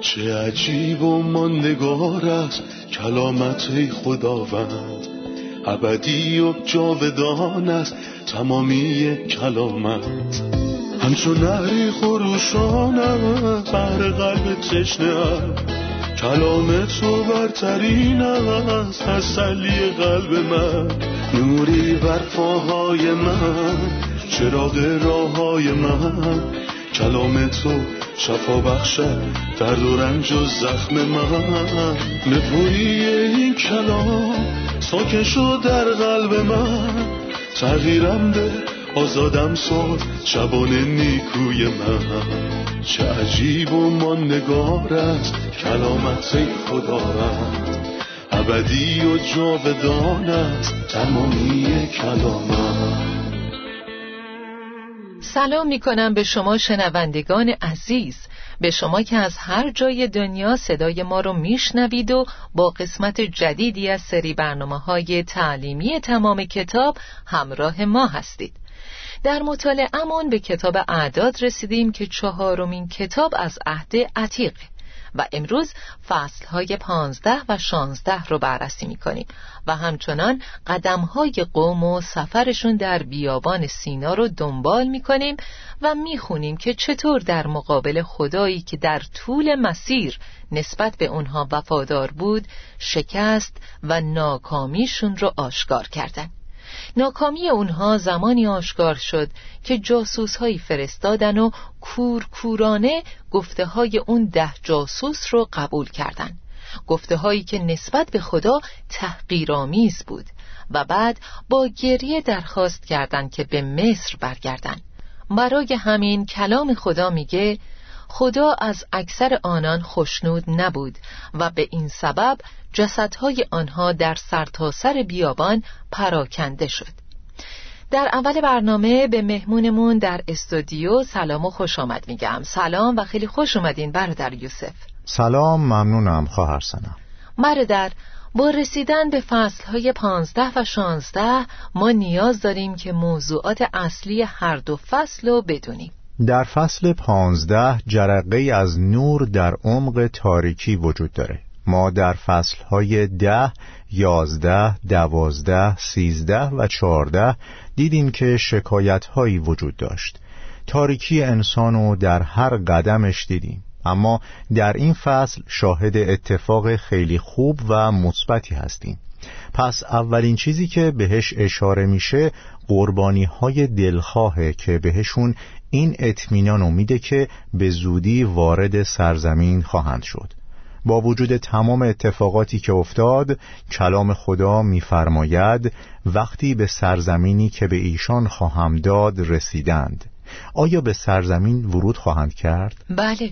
چه عجیب و ماندگار است کلامت خداوند، ابدی و جاودان است تمامی کلامت. همچون نهری خروشانم بر قلب تشنه‌ام، کلام تو برترین است تسلی قلب من. نوری بر پاهای من، چراغ راههای من، کلام تو شفا بخشد درد و رنج و زخم من. نپویی این کلام ساکن شد در قلب من، تغییرم ده، آزادم ساز شبانه نیکوی من. چه عجیب و ماندگار است کلامت خدا رد، ابدی و جاودان است تمامی کلامت. سلام می کنم به شما شنوندگان عزیز، به شما که از هر جای دنیا صدای ما رو میشنوید و با قسمت جدیدی از سری برنامه‌های تعلیمی تمام کتاب همراه ما هستید. در مطالعه‌مون به کتاب اعداد رسیدیم که 4مین کتاب از عهد عتیق و امروز فصل‌های 15 و 16 رو بررسی می‌کنیم و همچنان قدم‌های قوم و سفرشون در بیابان سینا رو دنبال می‌کنیم و می‌خونیم که چطور در مقابل خدایی که در طول مسیر نسبت به اونها وفادار بود، شکست و ناکامیشون رو آشکار کردند. ناکامی اونها زمانی آشکار شد که جاسوس‌هایی فرستادن و کورکورانه گفته‌های اون 10 جاسوس رو قبول کردند، گفته‌هایی که نسبت به خدا تحقیرآمیز بود و بعد با گریه درخواست کردند که به مصر برگردند. برای همین کلام خدا میگه خدا از اکثر آنان خوشنود نبود و به این سبب جسدهای آنها در سرتاسر بیابان پراکنده شد. در اول برنامه به مهمونمون در استودیو سلام و خوش آمد میگم. سلام و خیلی خوش اومدین برادر یوسف. سلام، ممنونم خواهر سنا. برادر، با رسیدن به فصلهای 15 و 16 ما نیاز داریم که موضوعات اصلی هر دو فصل رو بدونیم. در فصل 15 جرقه‌ای از نور در عمق تاریکی وجود داره. ما در فصل‌های 10، 11، 12، 13 و 14 دیدیم که شکایت‌هایی وجود داشت. تاریکی انسانو در هر قدمش دیدیم. اما در این فصل شاهد اتفاق خیلی خوب و مثبتی هستیم. پس اولین چیزی که بهش اشاره میشه قربانی‌های دلخواهه که بهشون این اطمینان میده که به زودی وارد سرزمین خواهند شد. با وجود تمام اتفاقاتی که افتاد، کلام خدا میفرماید وقتی به سرزمینی که به ایشان خواهم داد رسیدند. آیا به سرزمین ورود خواهند کرد؟ بله.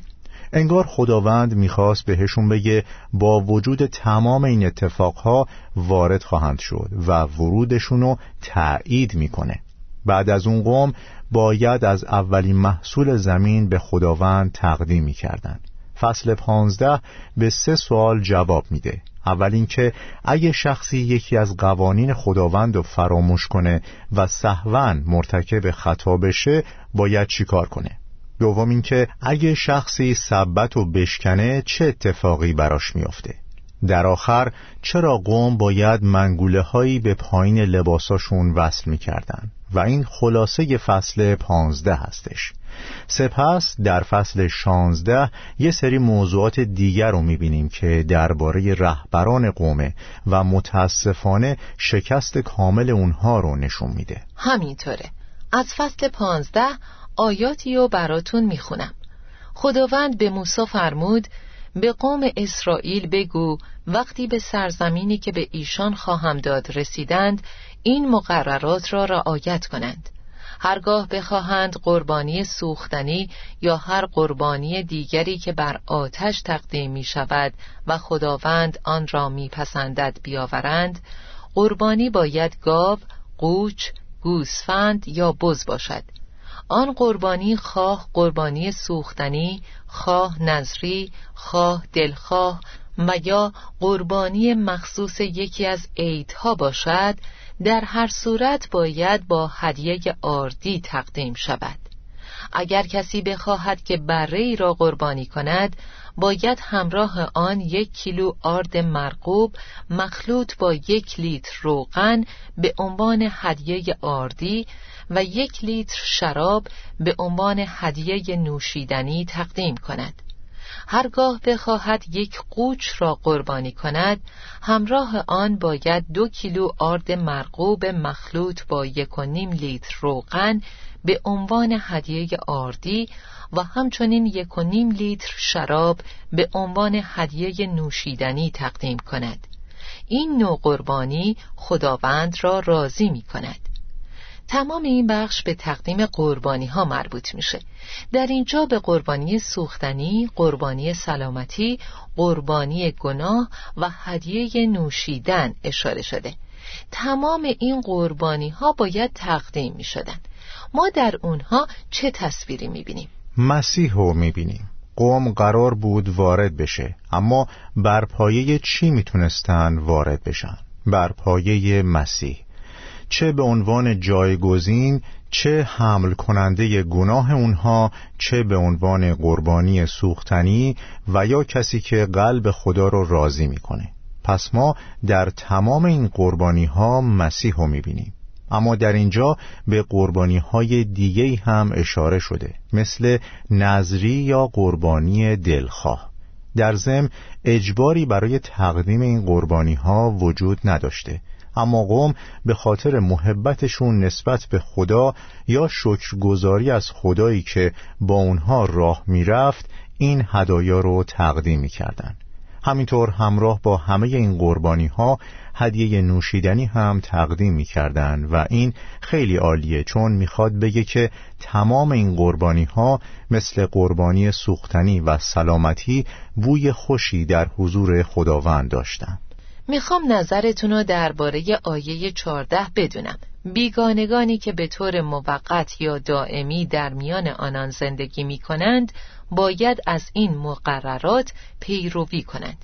انگار خداوند میخواست بهشون بگه با وجود تمام این اتفاقها وارد خواهند شد و ورودشونو تأیید میکنه. بعد از اون قوم باید از اولین محصول زمین به خداوند تقدیم میکردن. فصل 15 به 3 سوال جواب میده. اول اینکه اگه شخصی یکی از قوانین خداوند رو فراموش کنه و سهواً مرتکب خطا بشه باید چیکار کنه؟ دوم اینکه اگه شخصی سبت رو بشکنه چه اتفاقی براش میفته؟ در آخر چرا قوم باید منگوله هایی به پایین لباساشون وصل میکردن؟ و این خلاصه فصل 15 هستش. سپس در فصل 16 یه سری موضوعات دیگر رو میبینیم که درباره رهبران قومه و متاسفانه شکست کامل اونها رو نشون میده. همینطوره. از فصل 15 آیاتی رو براتون میخونم. خداوند به موسی فرمود به قوم اسرائیل بگو وقتی به سرزمینی که به ایشان خواهم داد رسیدند این مقررات را رعایت کنند. هرگاه بخواهند قربانی سوختنی یا هر قربانی دیگری که بر آتش تقدیم می شود و خداوند آن را می پسندد بیاورند، قربانی باید گاو، قوچ، گوسفند یا بز باشد. آن قربانی خواه قربانی سوختنی، خواه نذری، خواه دلخواه و یا قربانی مخصوص یکی از عیدها باشد، در هر صورت باید با هدیه آردی تقدیم شود. اگر کسی بخواهد که بره ای را قربانی کند، باید همراه آن 1 کیلو آرد مرغوب مخلوط با 1 لیتر روغن به عنوان هدیه آردی و 1 لیتر شراب به عنوان هدیه نوشیدنی تقدیم کند. هرگاه بخواهد 1 قوچ را قربانی کند، همراه آن باید 2 کیلو آرد مرغوب مخلوط با 1.5 لیتر روغن به عنوان هدیه آردی و همچنین 1.5 لیتر شراب به عنوان هدیه نوشیدنی تقدیم کند. این نوع قربانی خداوند را راضی می کند. تمام این بخش به تقدیم قربانی ها مربوط میشه. در اینجا به قربانی سوختنی، قربانی سلامتی، قربانی گناه و هدیه نوشیدن اشاره شده. تمام این قربانی ها باید تقدیم می شدن. ما در اونها چه تصویری می بینیم؟ مسیح رو می بینیم. قوم قرار بود وارد بشه، اما بر پایه چی می تونستن وارد بشن؟ بر پایه مسیح، چه به عنوان جایگزین، چه حمل کننده گناه اونها، چه به عنوان قربانی سوختنی و یا کسی که قلب خدا رو راضی میکنه. پس ما در تمام این قربانی ها مسیح رو میبینیم. اما در اینجا به قربانی های دیگه‌ای هم اشاره شده، مثل نذری یا قربانی دلخواه. در ضمن اجباری برای تقدیم این قربانی ها وجود نداشته، اما قوم به خاطر محبتشون نسبت به خدا یا شکرگزاری از خدایی که با اونها راه میرفت، این هدایا رو تقدیم میکردن. همینطور همراه با همه این قربانی ها هدیه نوشیدنی هم تقدیم میکردن و این خیلی عالیه، چون میخواد بگه که تمام این قربانی ها مثل قربانی سوختنی و سلامتی بوی خوشی در حضور خداوند داشتن. میخوام نظرتون رو درباره آیه 14 بدونم. بیگانگانی که به طور موقت یا دائمی در میان آنان زندگی میکنند باید از این مقررات پیروی کنند.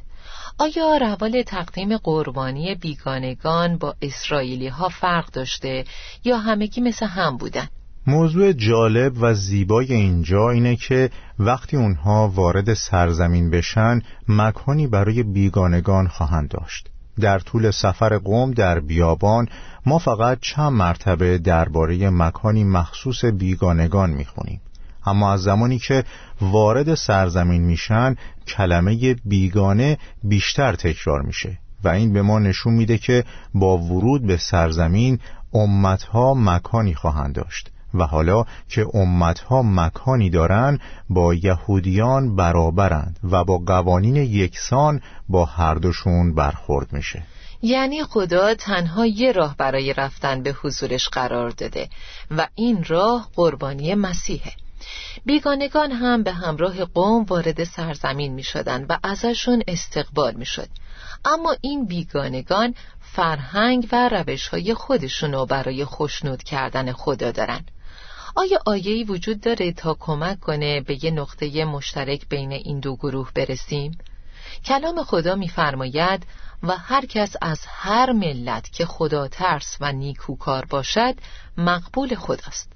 آیا روال تقدیم قربانی بیگانگان با اسرائیلی ها فرق داشته یا همگی مثل هم بودن؟ موضوع جالب و زیبای اینجا اینه که وقتی اونها وارد سرزمین بشن، مکانی برای بیگانگان خواهند داشت. در طول سفر قوم در بیابان ما فقط چند مرتبه درباره مکانی مخصوص بیگانگان میخونیم، اما از زمانی که وارد سرزمین میشن کلمه بیگانه بیشتر تکرار میشه و این به ما نشون میده که با ورود به سرزمین امتها مکانی خواهند داشت و حالا که امتها مکانی دارن با یهودیان برابرند و با قوانین یکسان با هر دوشون برخورد میشه. یعنی خدا تنها یه راه برای رفتن به حضورش قرار داده و این راه قربانی مسیحه. بیگانگان هم به همراه قوم وارد سرزمین می شدن و ازشون استقبال می شد، اما این بیگانگان فرهنگ و روش های خودشونو برای خوشنود کردن خدا دارن. آیا آیه‌ای وجود داره تا کمک کنه به یه نقطه مشترک بین این دو گروه برسیم؟ کلام خدا می‌فرماید و هر کس از هر ملت که خدا ترس و نیکوکار باشد مقبول خداست.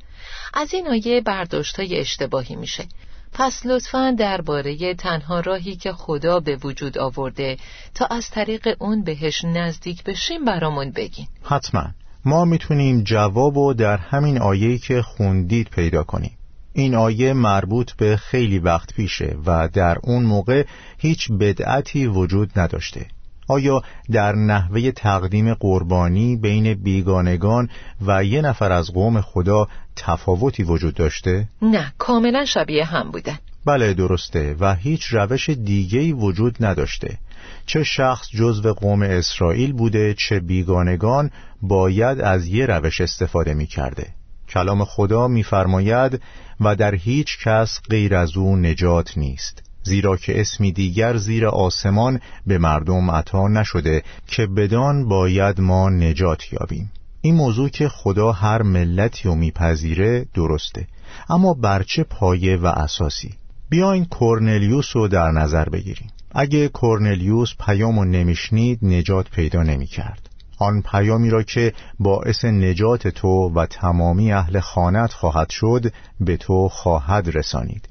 از این آیه برداشت‌های اشتباهی میشه. پس لطفاً درباره تنها راهی که خدا به وجود آورده تا از طریق اون بهش نزدیک بشیم برامون بگین. حتماً ما میتونیم جوابو در همین آیه‌ای که خوندید پیدا کنیم. این آیه مربوط به خیلی وقت پیشه و در اون موقع هیچ بدعتی وجود نداشته. آیا در نحوه تقدیم قربانی بین بیگانگان و یه نفر از قوم خدا تفاوتی وجود داشته؟ نه، کاملا شبیه هم بودن. بله درسته، و هیچ روش دیگه‌ای وجود نداشته. چه شخص جزو قوم اسرائیل بوده، چه بیگانگان باید از یه روش استفاده می‌کرده. کلام خدا می‌فرماید و در هیچ کس غیر از او نجات نیست، زیرا که اسمی دیگر زیر آسمان به مردم عطا نشده که بدان باید ما نجات یابیم. این موضوع که خدا هر ملتی رو میپذیره درسته، اما بر چه پایه و اساسی؟ بیاین کورنلیوس رو در نظر بگیریم. اگه کورنلیوس پیام رو نمیشنید نجات پیدا نمیکرد. آن پیامی را که باعث نجات تو و تمامی اهل خانه‌ات خواهد شد به تو خواهد رسانید.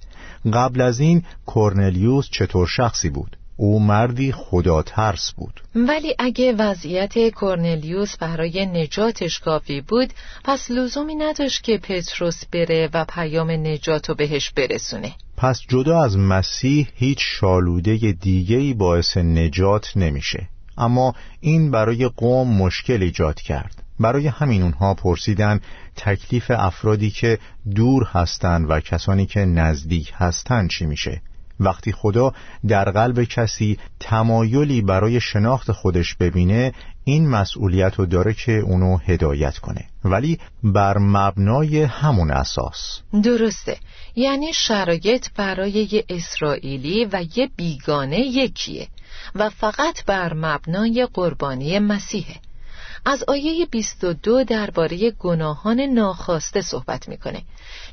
قبل از این کرنلیوس چطور شخصی بود؟ او مردی خدا ترس بود. ولی اگه وضعیت کرنلیوس برای نجاتش کافی بود، پس لزومی نداشت که پتروس بره و پیام نجاتو بهش برسونه. پس جدا از مسیح هیچ شالوده دیگه‌ای باعث نجات نمیشه. اما این برای قوم مشکل ایجاد کرد. برای همین اونها پرسیدن تکلیف افرادی که دور هستن و کسانی که نزدیک هستن چی میشه؟ وقتی خدا در قلب کسی تمایلی برای شناخت خودش ببینه، این مسئولیت رو داره که اونو هدایت کنه، ولی بر مبنای همون اساس. درسته، یعنی شرایط برای یه اسرائیلی و یه بیگانه یکیه و فقط بر مبنای قربانی مسیحه. از آیه 22 درباره گناهان ناخواسته صحبت میکنه.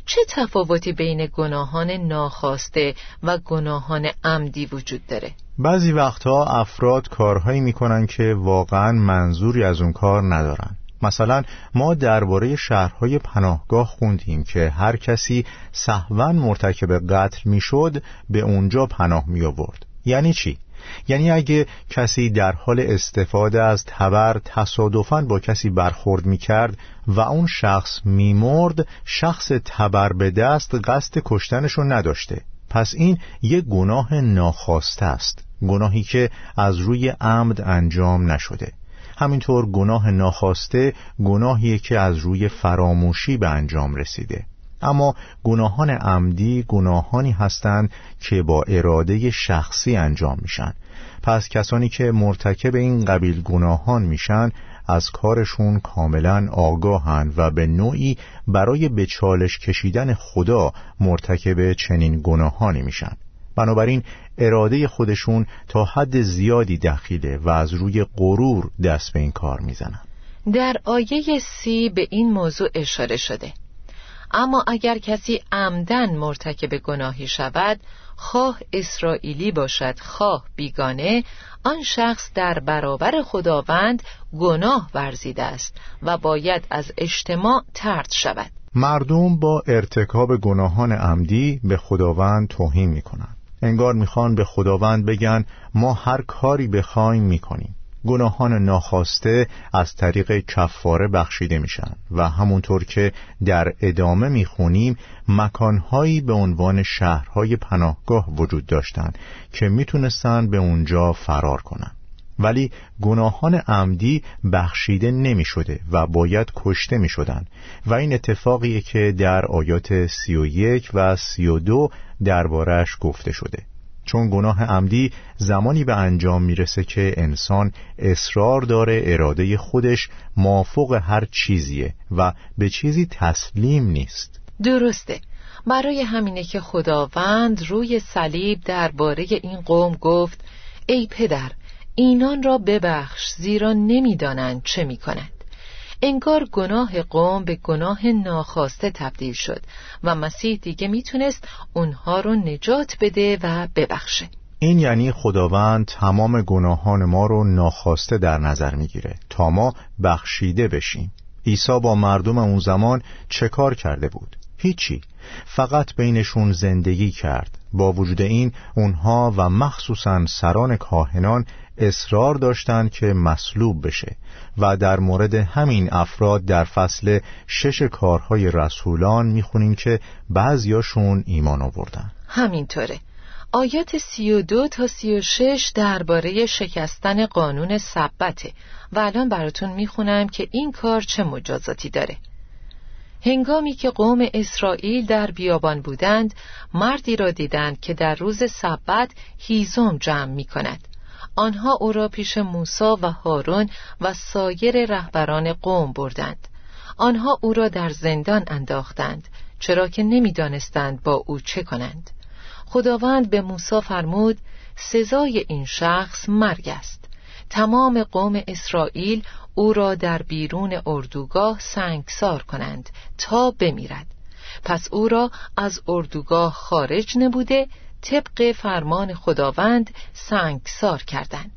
چه تفاوتی بین گناهان ناخواسته و گناهان عمدی وجود داره؟ بعضی وقتها افراد کارهایی میکنن که واقعا منظوری از اون کار ندارن. مثلا ما درباره شهرهای پناهگاه خوندیم که هر کسی سهواً مرتکب قتل میشد به اونجا پناه می آورد. یعنی چی؟ یعنی اگه کسی در حال استفاده از تبر تصادفاً با کسی برخورد میکرد و اون شخص میمرد، شخص تبر به دست قصد کشتنشو نداشته. پس این یه گناه ناخواسته است، گناهی که از روی عمد انجام نشده. همینطور گناه ناخواسته گناهی که از روی فراموشی به انجام رسیده. اما گناهان عمدی گناهانی هستند که با اراده شخصی انجام میشن. پس کسانی که مرتکب این قبیل گناهان میشن از کارشون کاملا آگاهن و به نوعی برای به چالش کشیدن خدا مرتکب چنین گناهانی میشن. بنابراین اراده خودشون تا حد زیادی دخیله و از روی غرور دست به این کار میزنن. در آیه 30 به این موضوع اشاره شده. اما اگر کسی عمداً مرتکب گناهی شود، خواه اسرائیلی باشد خواه بیگانه، آن شخص در برابر خداوند گناه ورزیده است و باید از اجتماع طرد شود. مردم با ارتکاب گناهان عمدی به خداوند توهین می‌کنند. انگار می‌خوان به خداوند بگن ما هر کاری بخوایم می‌کنیم. گناهان ناخواسته از طریق کفاره بخشیده میشن و همونطور که در ادامه میخونیم مکانهایی به عنوان شهرهای پناهگاه وجود داشتند که میتونستن به اونجا فرار کنن، ولی گناهان عمدی بخشیده نمیشده و باید کشته میشدن و این اتفاقیه که در آیات 31 و 32 دربارش گفته شده. چون گناه عمدی زمانی به انجام میرسه که انسان اصرار داره اراده خودش مافوق هر چیزیه و به چیزی تسلیم نیست. درسته، برای همینه که خداوند روی صلیب درباره این قوم گفت ای پدر اینان را ببخش زیرا نمیدانند چه میکنند. انگار گناه قوم به گناه ناخواسته تبدیل شد و مسیح دیگه میتونست اونها رو نجات بده و ببخشه. این یعنی خداوند تمام گناهان ما رو ناخواسته در نظر میگیره تا ما بخشیده بشیم. عیسی با مردم اون زمان چه کار کرده بود؟ هیچی، فقط بینشون زندگی کرد. با وجود این اونها و مخصوصاً سران کاهنان اصرار داشتند که مصلوب بشه و در مورد همین افراد در فصل 6 کارهای رسولان میخونیم که بعضیاشون ایمان آوردن. همینطوره. آیات 32 تا 36 درباره شکستن قانون سبته و الان براتون میخونم که این کار چه مجازاتی داره. هنگامی که قوم اسرائیل در بیابان بودند، مردی را دیدند که در روز سبت هیزم جمع می کند. آنها او را پیش موسی و هارون و سایر رهبران قوم بردند. آنها او را در زندان انداختند، چرا که نمی دانستند با او چه کنند. خداوند به موسی فرمود، سزای این شخص مرگ است. تمام قوم اسرائیل او را در بیرون اردوگاه سنگسار کنند تا بمیرد. پس او را از اردوگاه خارج نبوده طبق فرمان خداوند سنگسار کردند.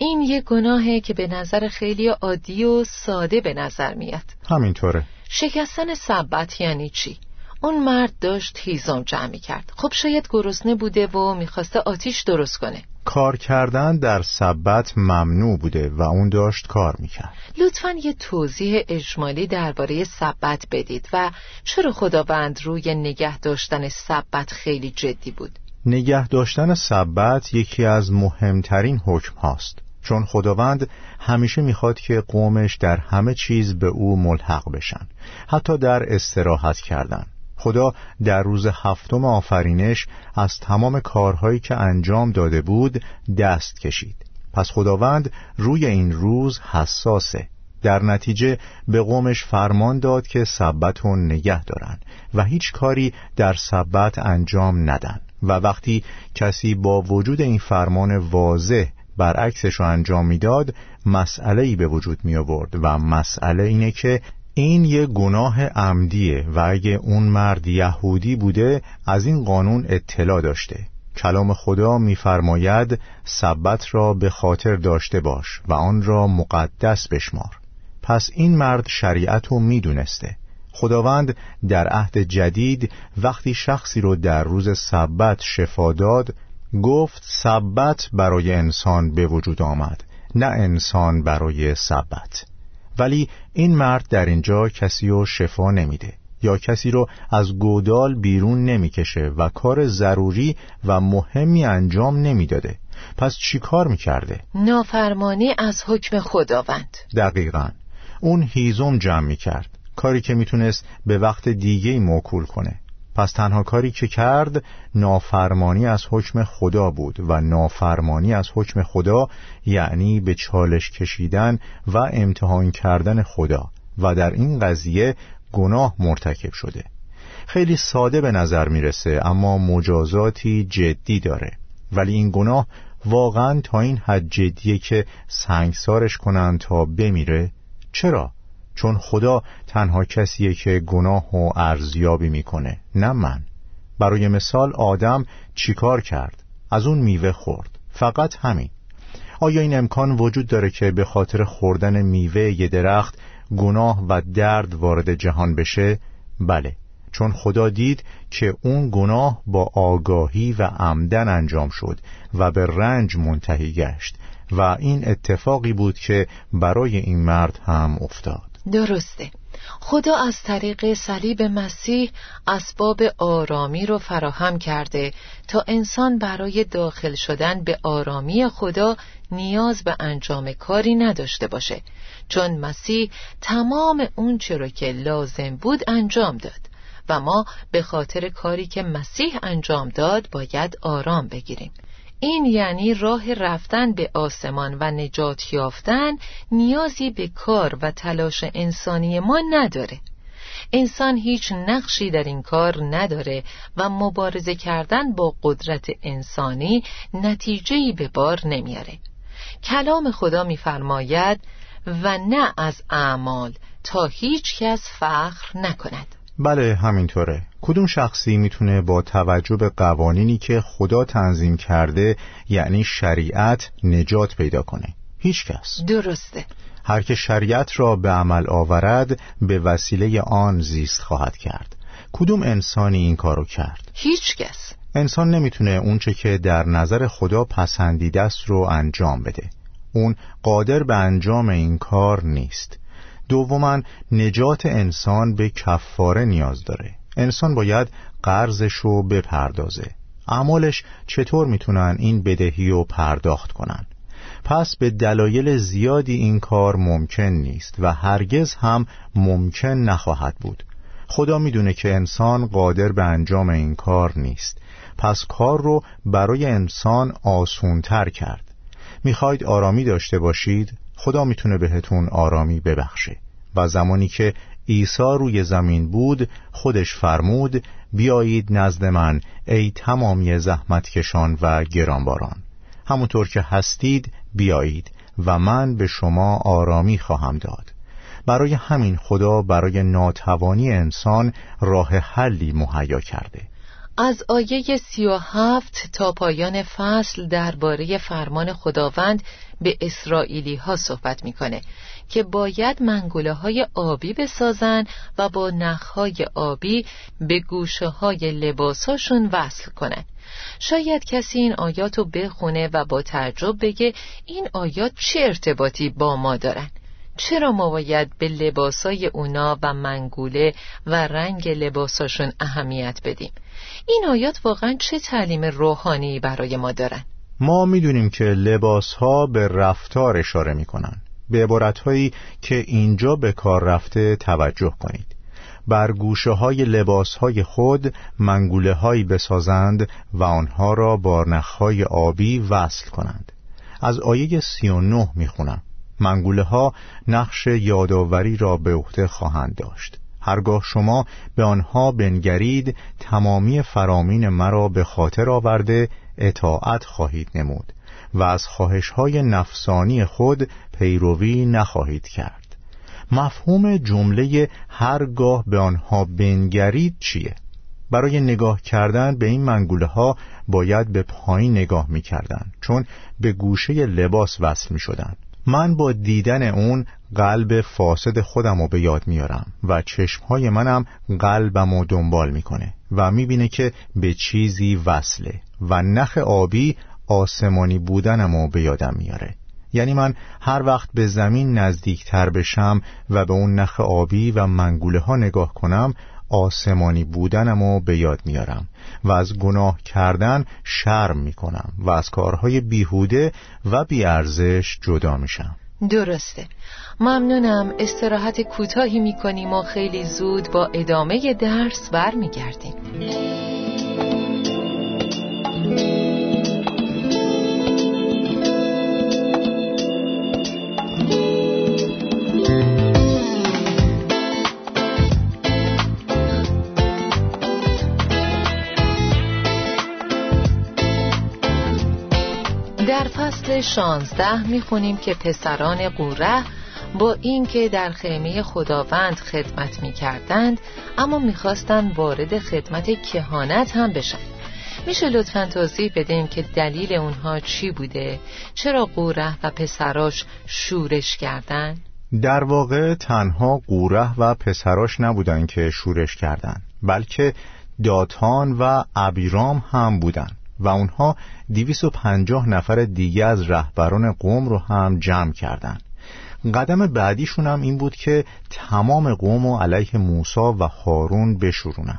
این یه گناهه که به نظر خیلی عادی و ساده به نظر میاد. همینطوره. شکستن سبت یعنی چی؟ اون مرد داشت هیزم جمع می‌کرد. خب شاید گرسنه بوده و می‌خواسته آتیش درست کنه. کار کردن در سبت ممنوع بوده و اون داشت کار می‌کرد. لطفاً یه توضیح اجمالی درباره سبت بدید و چرا خداوند روی نگه داشتن سبت خیلی جدی بود؟ نگه داشتن سبت یکی از مهمترین حکم هاست، چون خداوند همیشه میخواد که قومش در همه چیز به او ملحق بشن، حتی در استراحت کردن. خدا در روز هفتم آفرینش از تمام کارهایی که انجام داده بود دست کشید. پس خداوند روی این روز حساسه. در نتیجه به قومش فرمان داد که سبت رو نگه دارن و هیچ کاری در سبت انجام ندن. و وقتی کسی با وجود این فرمان واضح برعکسش رو انجام میداد، مسئله‌ای به وجود می آورد و مسئله اینه که این یه گناه عمدیه و اگه اون مرد یهودی بوده از این قانون اطلاع داشته. کلام خدا می‌فرماید سبت را به خاطر داشته باش و آن را مقدس بشمار. پس این مرد شریعت رو می‌دونسته. خداوند در عهد جدید وقتی شخصی رو در روز سبت شفا داد، گفت سبت برای انسان به وجود آمد، نه انسان برای سبت. ولی این مرد در اینجا کسی رو شفا نمیده یا کسی رو از گودال بیرون نمیکشه و کار ضروری و مهمی انجام نمیداده. پس چی کار میکرده؟ نافرمانی از حکم خداوند. دقیقاً. اون هیزم جمع میکرد، کاری که میتونست به وقت دیگه موکول کنه. پس تنها کاری که کرد نافرمانی از حکم خدا بود و نافرمانی از حکم خدا یعنی به چالش کشیدن و امتحان کردن خدا و در این قضیه گناه مرتکب شده. خیلی ساده به نظر میرسه اما مجازاتی جدی داره. ولی این گناه واقعا تا این حد جدیه که سنگسارش کنن تا بمیره؟ چرا؟ چون خدا تنها کسیه که گناه و ارزیابی میکنه، نه من. برای مثال آدم چیکار کرد؟ از اون میوه خورد، فقط همین. آیا این امکان وجود داره که به خاطر خوردن میوه یه درخت گناه و درد وارد جهان بشه؟ بله، چون خدا دید که اون گناه با آگاهی و عمدن انجام شد و به رنج منتهی گشت و این اتفاقی بود که برای این مرد هم افتاد. درسته. خدا از طریق صلیب مسیح اسباب آرامی رو فراهم کرده تا انسان برای داخل شدن به آرامی خدا نیاز به انجام کاری نداشته باشه، چون مسیح تمام اون چی رو که لازم بود انجام داد و ما به خاطر کاری که مسیح انجام داد باید آرام بگیریم. این یعنی راه رفتن به آسمان و نجات یافتن نیازی به کار و تلاش انسانی ما نداره. انسان هیچ نقشی در این کار نداره و مبارزه کردن با قدرت انسانی نتیجه‌ای به بار نمیاره. کلام خدا می‌فرماید و نه از اعمال تا هیچ کس فخر نکند. بله همینطوره. کدوم شخصی میتونه با توجه به قوانینی که خدا تنظیم کرده یعنی شریعت نجات پیدا کنه؟ هیچ کس. درسته. هر که شریعت را به عمل آورد به وسیله آن زیست خواهد کرد. کدوم انسانی این کارو کرد؟ هیچ کس. انسان نمیتونه اونچه که در نظر خدا پسندیده است رو انجام بده. اون قادر به انجام این کار نیست. دوماً نجات انسان به کفاره نیاز داره. انسان باید قرضش رو بپردازه. اعمالش چطور میتونن این بدهی رو پرداخت کنن؟ پس به دلایل زیادی این کار ممکن نیست و هرگز هم ممکن نخواهد بود. خدا میدونه که انسان قادر به انجام این کار نیست، پس کار رو برای انسان آسان‌تر کرد. میخواید آرامی داشته باشید؟ خدا میتونه بهتون آرامی ببخشه. و زمانی که عیسی روی زمین بود خودش فرمود بیایید نزد من ای تمامی زحمتکشان و گرانباران، همونطور که هستید بیایید و من به شما آرامی خواهم داد. برای همین خدا برای ناتوانی انسان راه حلی مهیا کرده. از آیه 37 تا پایان فصل درباره فرمان خداوند به اسرائیلی ها صحبت میکنه که باید منگوله های آبی بسازن و با نخهای آبی به گوشه های لباس هاشون وصل کنن. شاید کسی این آیاتو بخونه و با تعجب بگه این آیات چه ارتباطی با ما دارن؟ چرا ما باید به لباسای اونا و منگوله و رنگ لباساشون اهمیت بدیم؟ این آیات واقعا چه تعلیم روحانی برای ما دارن؟ ما میدونیم که لباسها به رفتار اشاره میکنن. به عبارتهایی که اینجا به کار رفته توجه کنید. بر گوشه های لباس های خود منگوله هایی بسازند و آنها را با نخهای آبی وصل کنند. از آیه 39 میخونم. منگوله ها نقش یادآوری را به عهده خواهند داشت. هرگاه شما به آنها بنگرید تمامی فرامین مرا به خاطر آورده اطاعت خواهید نمود و از خواهش‌های نفسانی خود پیروی نخواهید کرد. مفهوم جمله هرگاه به آنها بنگرید چیه؟ برای نگاه کردن به این منگوله ها باید به پایین نگاه می کردن، چون به گوشه لباس وصل می شدن. من با دیدن اون قلب فاسد خودم رو به یاد میارم و چشمهای منم قلبم رو دنبال میکنه و میبینه که به چیزی وصله و نخ آبی آسمانی بودنم رو به یادم میاره. یعنی من هر وقت به زمین نزدیکتر بشم و به اون نخ آبی و منگوله ها نگاه کنم آسمانی بودنم رو به یاد میارم و از گناه کردن شرم میکنم و از کارهای بیهوده و بیارزش جدا میشم. درسته، ممنونم. استراحت کوتاهی میکنیم و خیلی زود با ادامه درس برمیگردیم. در فصل 16 میخونیم که پسران قورح با اینکه در خیمه خداوند خدمت میکردند اما میخواستن وارد خدمت کهانت هم بشن. میشه لطفاً توضیح بدیم که دلیل اونها چی بوده؟ چرا قورح و پسراش شورش کردن؟ در واقع تنها قورح و پسراش نبودن که شورش کردند، بلکه داتان و ابیرام هم بودن و اونها 250 نفر دیگه از رهبران قوم رو هم جمع کردند. قدم بعدیشون هم این بود که تمام قوم رو علیه موسی و هارون بشورونن.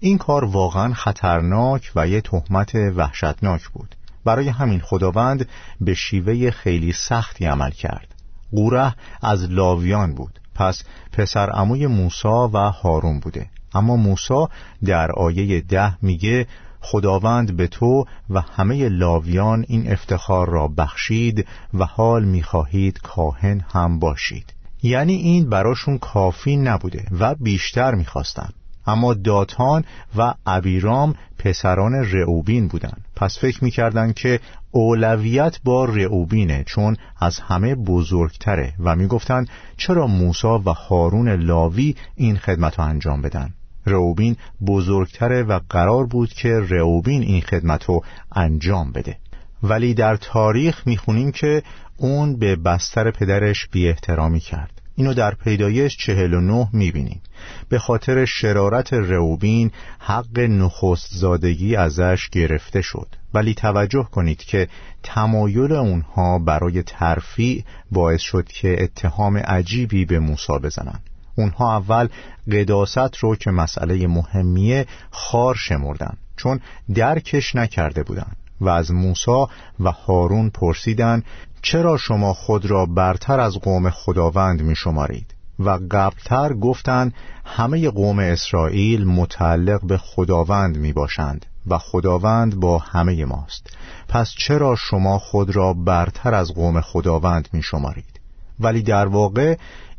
این کار واقعا خطرناک و یه تهمت وحشتناک بود. برای همین خداوند به شیوه خیلی سختی عمل کرد. قورح از لاویان بود، پس پسر عموی موسی و هارون بوده. اما موسی در آیه 10 میگه خداوند به تو و همه لاویان این افتخار را بخشید و حال می‌خواهید کاهن هم باشید. یعنی این براشون کافی نبوده و بیشتر می‌خواستن. اما داتان و ابیرام پسران رئوبین بودن، پس فکر می‌کردن که اولویت با رئوبینه چون از همه بزرگتره و می‌گفتن چرا موسی و هارون لاوی این خدمت رو انجام بدن؟ رئوبین بزرگتره و قرار بود که رئوبین این خدمت رو انجام بده. ولی در تاریخ میخونیم که اون به بستر پدرش بی احترامی کرد. اینو در پیدایش 49 میبینیم. به خاطر شرارت رئوبین حق نخستزادگی ازش گرفته شد. ولی توجه کنید که تمایل اونها برای ترفیع باعث شد که اتهام عجیبی به موسی بزنن. اونها اول قداست رو که مسئله مهمیه خار شمردن، چون درکش نکرده بودن و از موسی و هارون پرسیدن چرا شما خود را برتر از قوم خداوند می شمارید؟ و قبلتر گفتن همه قوم اسرائیل متعلق به خداوند می باشند و خداوند با همه ماست، پس چرا شما خود را برتر از قوم خداوند می شمارید؟ ولی در واقع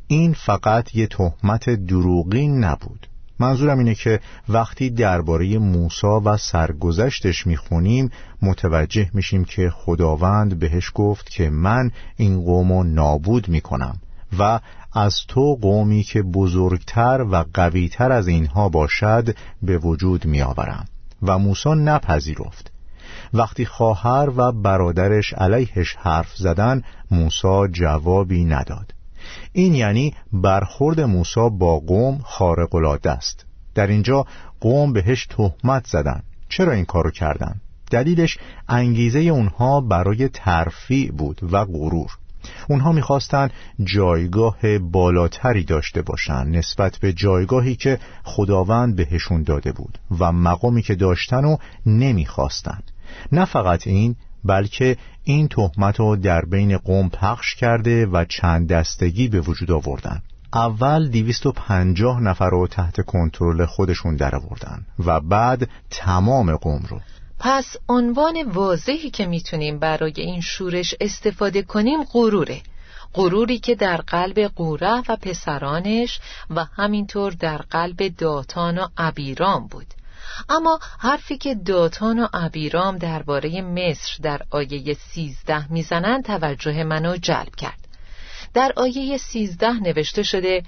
این فقط یه تهمت دروغین نبود. منظورم اینه که وقتی درباره موسی و سرگذشتش میخونیم متوجه میشیم که خداوند بهش گفت که من این قوم رو نابود میکنم و از تو قومی که بزرگتر و قویتر از اینها باشد به وجود میآورم و موسی نپذیرفت. وقتی خواهر و برادرش علیهش حرف زدن، موسی جوابی نداد. این یعنی برخورد موسی با قوم خارق‌العاده است. در اینجا قوم بهش تهمت زدن. چرا این کارو کردن؟ دلیلش انگیزه اونها برای ترفیع بود و غرور. اونها می‌خواستن جایگاه بالاتری داشته باشن نسبت به جایگاهی که خداوند بهشون داده بود و مقامی که داشتن و نمی‌خواستن. نه فقط این، بلکه این تهمت رو در بین قوم پخش کرده و چند دستگی به وجود آوردن. اول 250 نفر رو تحت کنترل خودشون در آوردن و بعد تمام قوم رو. پس عنوان واضحی که میتونیم برای این شورش استفاده کنیم غروره. غروری که در قلب قورح و پسرانش و همینطور در قلب داتان و ابیرام بود. اما حرفی که داتان و ابیرام درباره مصر در آیه 13 میزنند توجه منو جلب کرد. در آیه 13 نوشته شده: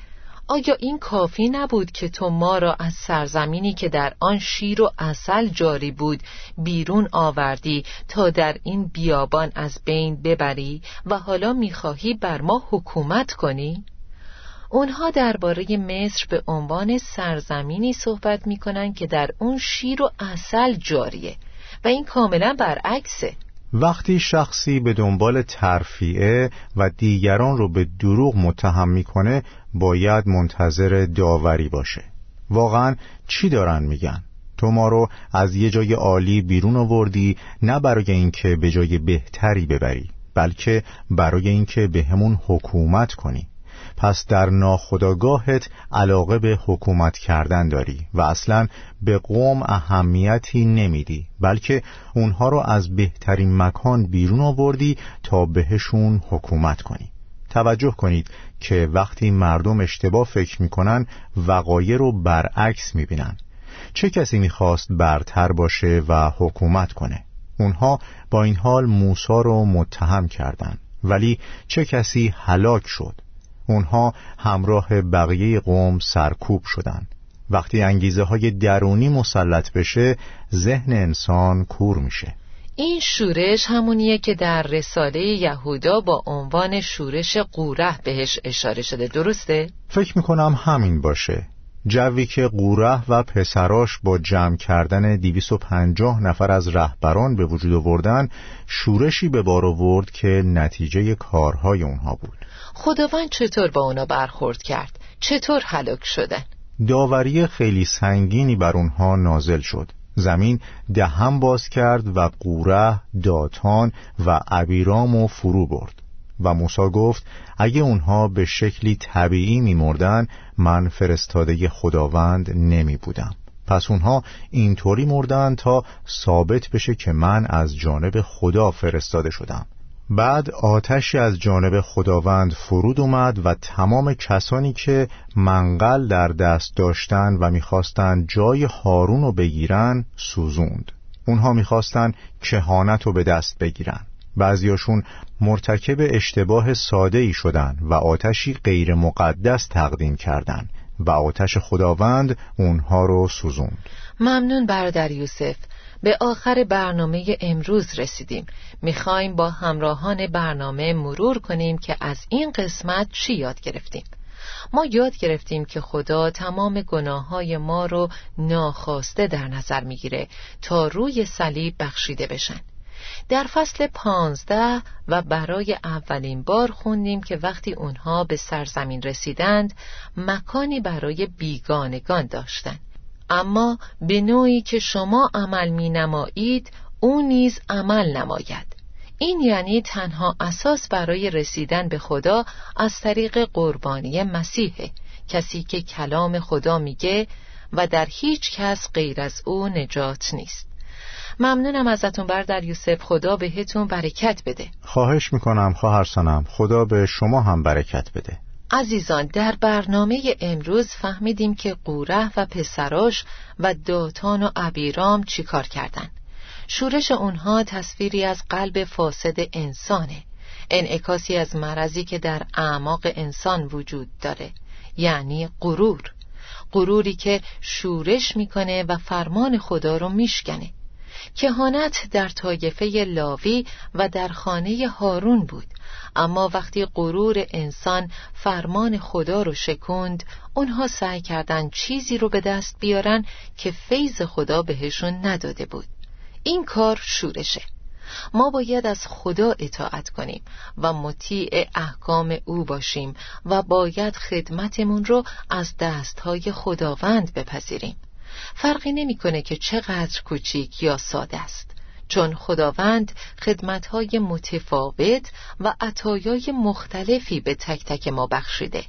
آیا این کافی نبود که تو ما را از سرزمینی که در آن شیر و عسل جاری بود بیرون آوردی تا در این بیابان از بین ببری و حالا می‌خواهی بر ما حکومت کنی؟ اونها درباره مصر به عنوان سرزمینی صحبت می‌کنن که در اون شیر و عسل جاریه و این کاملا برعکسه. وقتی شخصی به دنبال ترفیعه و دیگران رو به دروغ متهم میکنه، باید منتظر داوری باشه. واقعا چی دارن میگن؟ تو ما رو از یه جای عالی بیرون آوردی، نه برای اینکه به جای بهتری ببری، بلکه برای اینکه به همون حکومت کنی. پس در ناخودآگاهت علاقه به حکومت کردن داری و اصلا به قوم اهمیتی نمیدی، بلکه اونها رو از بهترین مکان بیرون آوردی تا بهشون حکومت کنی. توجه کنید که وقتی مردم اشتباه فکر میکنن، وقایع رو برعکس میبینن. چه کسی میخواست برتر باشه و حکومت کنه؟ اونها با این حال موسی رو متهم کردند، ولی چه کسی هلاک شد؟ اونها همراه بقیه قوم سرکوب شدند. وقتی انگیزه های درونی مسلط بشه، ذهن انسان کور میشه. این شورش همونیه که در رساله یهودا با عنوان شورش قورح بهش اشاره شده، درسته؟ فکر میکنم همین باشه. جوی که قورح و پسراش با جمع کردن 250 نفر از رهبران به وجود آوردن، شورشی به بار آورد که نتیجه کارهای اونها بود. خداوند چطور با اونا برخورد کرد؟ چطور هلاک شدن؟ داوری خیلی سنگینی بر اونها نازل شد. زمین دهن باز کرد و قورح، داتان و ابیرامو فرو برد. و موسی گفت اگه اونها به شکلی طبیعی می‌مردن، من فرستاده خداوند نمی بودم. پس اونها اینطوری مردن تا ثابت بشه که من از جانب خدا فرستاده شدم. بعد آتشی از جانب خداوند فرود اومد و تمام کسانی که منقل در دست داشتن و می‌خواستن جای هارون رو بگیرن سوزوند. اونها می‌خواستن کهانت رو به دست بگیرن. بعضیاشون مرتکب اشتباه ساده‌ای شدن و آتشی غیر مقدس تقدیم کردند و آتش خداوند اونها رو سوزوند. ممنون برادر یوسف. به آخر برنامه امروز رسیدیم. میخوایم با همراهان برنامه مرور کنیم که از این قسمت چی یاد گرفتیم. ما یاد گرفتیم که خدا تمام گناه‌های ما رو ناخواسته در نظر میگیره تا روی صلیب بخشیده بشن. در فصل 15 و برای اولین بار خوندیم که وقتی اونها به سرزمین رسیدند، مکانی برای بیگانگان داشتند. اما به نوعی که شما عمل می نمایید، او نیز عمل نماید. این یعنی تنها اساس برای رسیدن به خدا از طریق قربانی مسیحه، کسی که کلام خدا میگه و در هیچ کس غیر از او نجات نیست. ممنونم ازتون برادر یوسف. خدا بهتون برکت بده. خواهش میکنم خواهر سنم. خدا به شما هم برکت بده. عزیزان، در برنامه امروز فهمیدیم که قورح و پسراش و داتان و ابیرام چی کار کردن. شورش اونها تصویری از قلب فاسد انسانه، انعکاسی از مرضی که در اعماق انسان وجود داره، یعنی غرور. غروری که شورش میکنه و فرمان خدا رو میشکنه. کهانت در طایفه لاوی و در خانه هارون بود، اما وقتی غرور انسان فرمان خدا رو شکوند، اونها سعی کردن چیزی رو به دست بیارن که فیض خدا بهشون نداده بود. این کار شورشه. ما باید از خدا اطاعت کنیم و مطیع احکام او باشیم و باید خدمتمون رو از دستهای خداوند بپذیریم. فرقی نمی‌کنه که چقدر کوچیک یا ساده است، چون خداوند خدمت‌های متفاوت و عطایای مختلفی به تک تک ما بخشیده.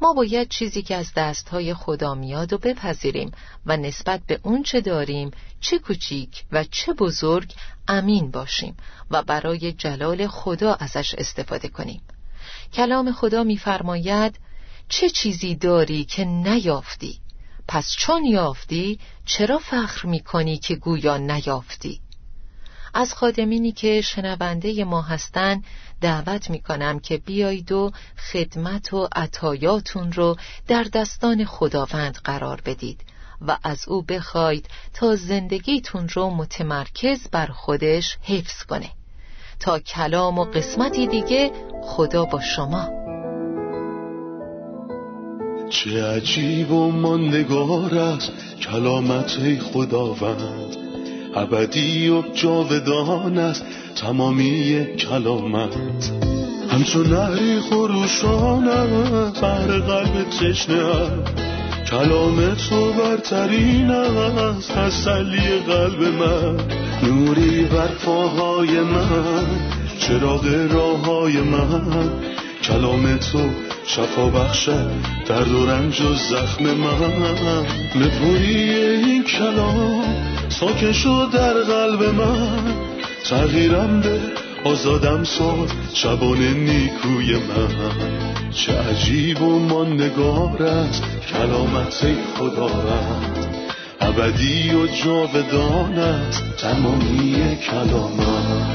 ما باید چیزی که از دست‌های خدا میاد و بپذیریم و نسبت به اون چه داریم، چه کوچیک و چه بزرگ، امین باشیم و برای جلال خدا ازش استفاده کنیم. کلام خدا می‌فرماید: چه چیزی داری که نیافتی؟ پس چون یافتی چرا فخر میکنی که گویا نیافتی؟ از خادمینی که شنونده ما هستن دعوت میکنم که بیایید و خدمت و عطایاتون رو در دستان خداوند قرار بدید و از او بخواید تا زندگیتون رو متمرکز بر خودش حفظ کنه. تا کلام و قسمتی دیگه، خدا با شما. چه عجیب و ماندگار است کلامت ای خداوند، ابدی و جاودان است تمامی کلامت. همچون نهری خروشان است بر قلب تشنه است، کلام تو برترین است تسلی قلب من. نوری بر پاهای من، چراغ راههای من. کلام تو شفا بخشد درد و رنج و زخم من. نپویی این کلام ساکن شد در قلب من. تغییرم ده، آزادم ساز، شبان نیکوی من. چه عجیب و ماندگار است کلامت ای خداوند، ابدی و جاودان است تمامی کلامت.